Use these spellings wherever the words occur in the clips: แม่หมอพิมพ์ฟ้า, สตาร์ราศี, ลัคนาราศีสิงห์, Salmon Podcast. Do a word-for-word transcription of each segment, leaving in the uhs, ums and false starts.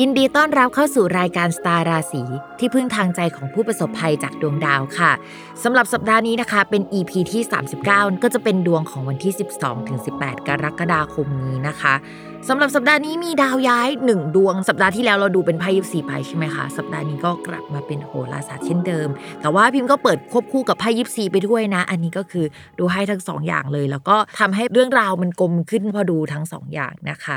ยินดีต้อนรับเข้าสู่รายการสตาร์ราศีที่พึ่งทางใจของผู้ประสบภัยจากดวงดาวค่ะสำหรับสัปดาห์นี้นะคะเป็น อี พี ที่สามสิบเก้าก็จะเป็นดวงของวันที่ สิบสองถึงสิบแปด กรกฎาคมนี้นะคะสำหรับสัปดาห์นี้มีดาวย้ายหนึ่งดวงสัปดาห์ที่แล้วเราดูเป็นไพ่ยี่สิบสี่ใบใช่ไหมคะสัปดาห์นี้ก็กลับมาเป็นโหราศาสตร์เช่นเดิมแต่ว่าพิมพ์ก็เปิดควบคู่กับไพ่ยี่สิบสี่ไปด้วยนะอันนี้ก็คือดูให้ทั้งสองอย่างเลยแล้วก็ทำให้เรื่องราวมันกลมขึ้นพอดูทั้งสองอย่างนะคะ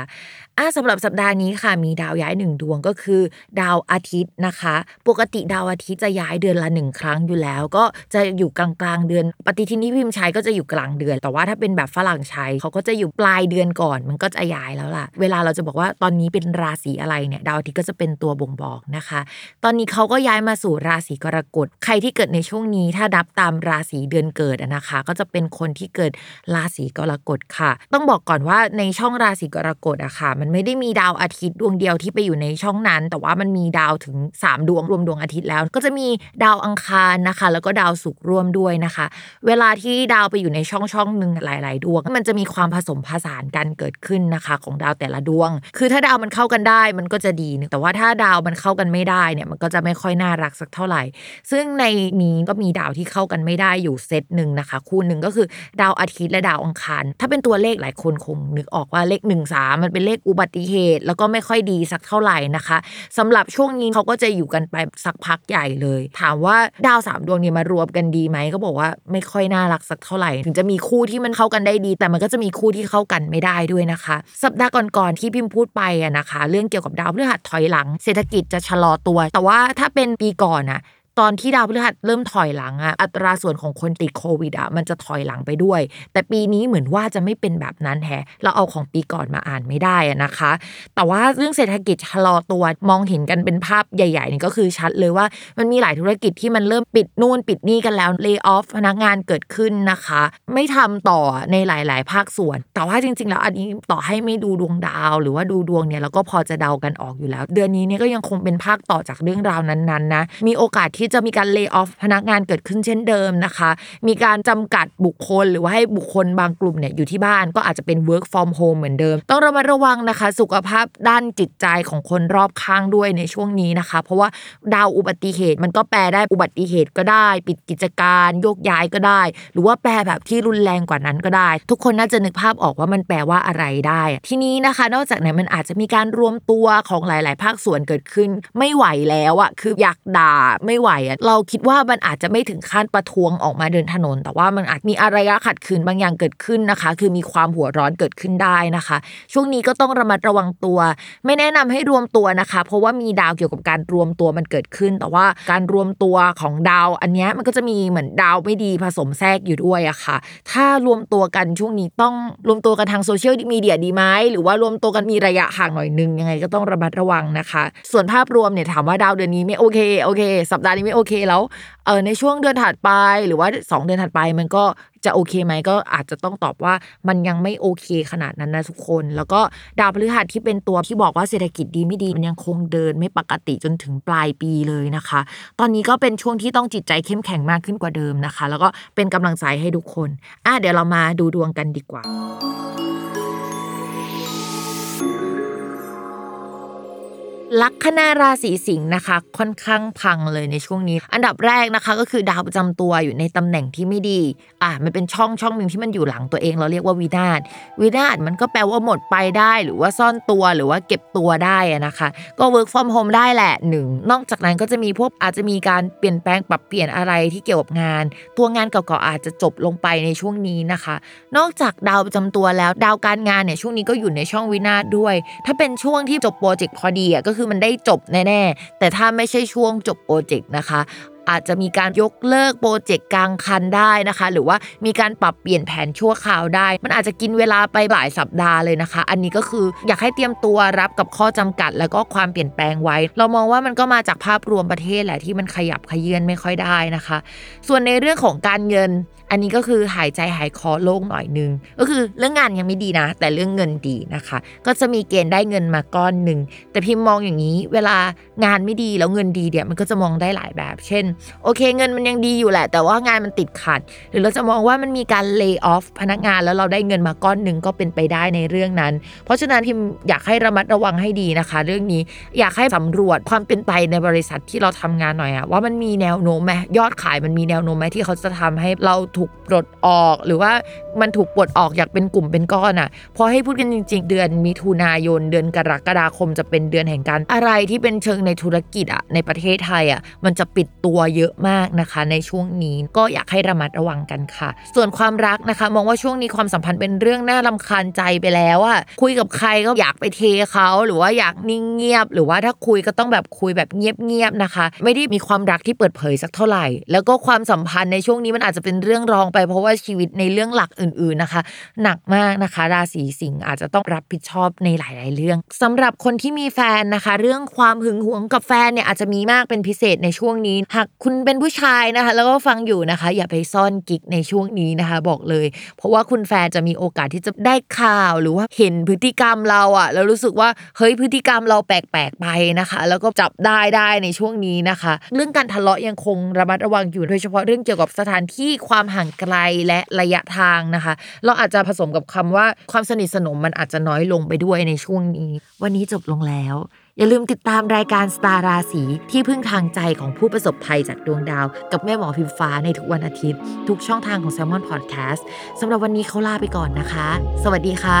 อ่ะสำหรับสัปดาห์นี้ค่ะมีดาวย้ายหนึ่งดวงก็คือดาวอาทิตย์นะคะปกติดาวอาทิตย์จะย้ายเดือนละหนึ่งครั้งอยู่แล้วก็จะอยู่กลางๆเดือนปฏิทินที่พิมพ์ใช้ก็จะอยู่กลางเดือนแต่ว่าถ้าเป็นแบบฝรั่งใช้เขาก็จะอยู่ปลายเดือนก่อนมันก็จะย้ายแล้วล่ะเวลาเราจะบอกว่าตอนนี้เป็นราศีอะไรเนี่ยดาวอาทิตย์ก็จะเป็นตัวบ่งบอกนะคะตอนนี้เขาก็ย้ายมาสู่ราศีกรกฎใครที่เกิดในช่วงนี้ถ้านับตามราศีเดือนเกิดนะคะก็จะเป็นคนที่เกิดราศีกรกฎค่ะต้องบอกก่อนว่าในช่องราศีกรกฎอะค่ะมันไม่ได้มีดาวอาทิตย์ดวงเดียวที่ไปอยู่ในช่องนั้นแต่ว่ามันมีดาวถึงสามดวงรวมดวงอาทิตย์แล้วก็จะมีดาวอังคารนะคะแล้วก็ดาวศุกร์ร่วมด้วยนะคะเวลาที่ดาวไปอยู่ในช่องช่องนึงหลายๆดวงมันจะมีความผสมผสานกันเกิดขึ้นนะคะของดาวแต่ละดวงคือถ้าดาวมันเข้ากันได้มันก็จะดีแต่ว่าถ้าดาวมันเข้ากันไม่ได้เนี่ยมันก็จะไม่ค่อยน่ารักสักเท่าไหร่ซึ่งในนี้ก็มีดาวที่เข้ากันไม่ได้อยู่เซตนึงนะคะคู่นึงก็คือดาวอาทิตย์และดาวอังคารถ้าเป็นตัวเลขหลายคนคงนึกออกว่าเลขหนึ่ง สามมันเป็นเลขอุบัติเหตุแล้วก็ไม่ค่อยดีสักเท่าไหร่นะคะสำหรับช่วงนี้เขาก็จะอยู่กันไปสักพักใหญ่เลยถามว่าดาวสามดวงนี้มารวมกันดีไหมก็บอกว่าไม่ค่อยน่ารักสักเท่าไหร่ถึงจะมีคู่ที่มันเข้ากันได้ดีแต่มันก็จะมีคู่ที่เข้ากันไม่ได้ด้วยนะคะสัปดาห์ก่อนๆที่พิมพ์พูดไปอะนะคะเรื่องเกี่ยวกับดาวพฤหัสถอยหลังเศรษฐกิจจะชะลอตัวแต่ว่าถ้าเป็นปีก่อนอะตอนที่ดาวพฤหัสเริ่มถอยหลังอะอัตราส่วนของคนติดโควิดอะมันจะถอยหลังไปด้วยแต่ปีนี้เหมือนว่าจะไม่เป็นแบบนั้นแฮะเราเอาของปีก่อนมาอ่านไม่ได้อะนะคะแต่ว่าเรื่องเศรษฐกิจชะลอตัวมองเห็นกันเป็นภาพใหญ่ๆนี่ก็คือชัดเลยว่ามันมีหลายธุรกิจที่มันเริ่มปิดนู่นปิดนี่กันแล้วเลย์ออฟพนักงานเกิดขึ้นนะคะไม่ทำต่อในหลายๆภาคส่วนแต่ว่าจริงๆแล้วอันนี้ต่อให้ไม่ดูดวงดาวหรือว่าดูดวงเนี่ยเราก็พอจะเดากันออกอยู่แล้วเดือนนี้เนี่ยก็ยังคงเป็นภาคต่อจากเรื่องราวนั้นๆนะมีโอกาสที่จะมีการเลย์ออฟพนักงานเกิดขึ้นเช่นเดิมนะคะมีการจำกัดบุคคลหรือว่าให้บุคคลบางกลุ่มเนี่ยอยู่ที่บ้านก็อาจจะเป็น work from home เหมือนเดิมต้องระมัดระวังนะคะสุขภาพด้านจิตใจของคนรอบข้างด้วยในช่วงนี้นะคะเพราะว่าดาวอุบัติเหตุมันก็แปลได้อุบัติเหตุก็ได้ปิดกิจการโยกย้ายก็ได้หรือว่าแปลแบบที่รุนแรงกว่านั้นก็ได้ทุกคนน่าจะนึกภาพออกว่ามันแปลว่าอะไรได้ทีนี้นะคะนอกจากนั้นมันอาจจะมีการรวมตัวของหลายๆภาคส่วนเกิดขึ้นไม่ไหวแล้วอ่ะคืออยากด่าไม่ไหวเราคิดว่ามันอาจจะไม่ถึงขั้นประท้วงออกมาเดินถนนแต่ว่ามันอาจมีอะไรขัดขืนบางอย่างเกิดขึ้นนะคะคือมีความหัวร้อนเกิดขึ้นได้นะคะช่วงนี้ก็ต้องระมัดระวังตัวไม่แนะนำให้รวมตัวนะคะเพราะว่ามีดาวเกี่ยวกับการรวมตัวมันเกิดขึ้นแต่ว่าการรวมตัวของดาวอันนี้มันก็จะมีเหมือนดาวไม่ดีผสมแทรกอยู่ด้วยอะค่ะถ้ารวมตัวกันช่วงนี้ต้องรวมตัวกันทางโซเชียลมีเดียดีไหมหรือว่ารวมตัวกันมีระยะห่างหน่อยนึงยังไงก็ต้องระมัดระวังนะคะส่วนภาพรวมเนี่ยถามว่าดาวเดือนนี้ไม่โอเคโอเคสัปดาห์นี้ไม่โอเคแล้วเออในช่วงเดือนถัดไปหรือว่าสองเดือนถัดไปมันก็จะโอเคไหมก็อาจจะต้องตอบว่ามันยังไม่โอเคขนาดนั้นนะทุกคนแล้วก็ดาวพฤหัสที่เป็นตัวที่บอกว่าเศรษฐกิจดีไม่ดีมันยังคงเดินไม่ปกติจนถึงปลายปีเลยนะคะตอนนี้ก็เป็นช่วงที่ต้องจิตใจเข้มแข็งมากขึ้นกว่าเดิมนะคะแล้วก็เป็นกำลังใจให้ทุกคนอ่ะเดี๋ยวเรามาดูดวงกันดีกว่า ลัคนาราศีสิงห์นะคะค่อนข้างพังเลยในช่วงนี้อันดับแรกนะคะก็คือดาวประจำตัวอยู่ในตำแหน่งที่ไม่ดีอ่ะมันเป็นช่องช่องนึงที่มันอยู่หลังตัวเองเราเรียกว่าวินาศวินาศมันก็แปลว่าหมดไปได้หรือว่าซ่อนตัวหรือว่าเก็บตัวได้นะคะก็ work from home ได้แหละหนึ่งนอกจากนั้นก็จะมีพวกอาจจะมีการเปลี่ยนแปลงปรับเปลี่ยนอะไรที่เกี่ยวกับงานตัวงานเก่าๆอาจจะจบลงไปในช่วงนี้นะคะนอกจากดาวประจำตัวแล้วดาวการงานเนี่ยช่วงนี้ก็อยู่ในช่องวินาศด้วยถ้าเป็นช่วงที่จบโปรเจกต์พอดีอ่ะก็คือมันได้จบแน่ๆแต่ถ้าไม่ใช่ช่วงจบโปรเจกต์นะคะอาจจะมีการยกเลิกโปรเจกต์กลางคันได้นะคะหรือว่ามีการปรับเปลี่ยนแผนชั่วคราวได้มันอาจจะกินเวลาไปหลายสัปดาห์เลยนะคะอันนี้ก็คืออยากให้เตรียมตัวรับกับข้อจำกัดแล้วก็ความเปลี่ยนแปลงไว้เรามองว่ามันก็มาจากภาพรวมประเทศแหละที่มันขยับขยื่นไม่ค่อยได้นะคะส่วนในเรื่องของการเงินอันนี้ก็คือหายใจหายคอโล่งหน่อยนึงก็คือเรื่องงานยังไม่ดีนะแต่เรื่องเงินดีนะคะก็จะมีเกณฑ์ได้เงินมาก้อนนึงแต่พิมพ์มองอย่างนี้เวลางานไม่ดีแล้วเงินดีเนี่ยมันก็จะมองได้หลายแบบเช่นโอเคเงินมันยังดีอยู่แหละแต่ว่างานมันติดขัดหรือเราจะมองว่ามันมีการเลย์ออฟพนักงานแล้วเราได้เงินมาก้อนนึงก็เป็นไปได้ในเรื่องนั้นเพราะฉะนั้นพิมพ์อยากให้ระมัดระวังให้ดีนะคะเรื่องนี้อยากให้สำรวจความเป็นไปในบริษัทที่เราทำงานหน่อยอะว่ามันมีแนวโน้มไหมยอดขายมันมีแนวโน้มไหมที่เขาจะทำให้เราถูกปลดออกหรือว่ามันถูกปลดออกอยากเป็นกลุ่มเป็นก้อนอ่ะพอให้พูดกันจริงๆเดือนมิถุนายนเดือนกรกฎาคมจะเป็นเดือนแห่งการอะไรที่เป็นเชิงในธุรกิจอ่ะในประเทศไทยอ่ะมันจะปิดตัวเยอะมากนะคะในช่วงนี้ก็อยากให้ระมัดระวังกันค่ะส่วนความรักนะคะมองว่าช่วงนี้ความสัมพันธ์เป็นเรื่องน่ารำคาญใจไปแล้วอ่ะคุยกับใครก็อยากไปเทเขาหรือว่าอยากนิ่งเงียบหรือว่าถ้าคุยก็ต้องแบบคุยแบบเงียบๆนะคะไม่ได้มีความรักที่เปิดเผยสักเท่าไหร่แล้วก็ความสัมพันธ์ในช่วงนี้มันอาจจะเป็นเรื่องรองไปเพราะว่าชีวิตในเรื่องหลักอื่นๆนะคะหนักมากนะคะราศีสิงห์อาจจะต้องรับผิดชอบในหลายๆเรื่องสำหรับคนที่มีแฟนนะคะเรื่องความหึงหวงกับแฟนเนี่ยอาจจะมีมากเป็นพิเศษในช่วงนี้หากคุณเป็นผู้ชายนะคะแล้วก็ฟังอยู่นะคะอย่าไปซ่อนกิ๊กในช่วงนี้นะคะบอกเลยเพราะว่าคุณแฟนจะมีโอกาสที่จะได้ข่าวหรือว่าเห็นพฤติกรรมเราอ่ะแล้วรู้สึกว่าเฮ้ยพฤติกรรมเราแปลกๆไปนะคะแล้วก็จับได้ได้ในช่วงนี้นะคะเรื่องการทะเลาะยังคงระมัดระวังอยู่โดยเฉพาะเรื่องเกี่ยวกับสถานที่ความห่างไกลและระยะทางนะคะเราอาจจะผสมกับคำว่าความสนิทสนมมันอาจจะน้อยลงไปด้วยในช่วงนี้วันนี้จบลงแล้วอย่าลืมติดตามรายการสตาร์ราศีที่พึ่งทางใจของผู้ประสบภัยจากดวงดาวกับแม่หมอพิมฟ้าในทุกวันอาทิตย์ทุกช่องทางของ Salmon Podcast สำหรับวันนี้เขาลาไปก่อนนะคะสวัสดีค่ะ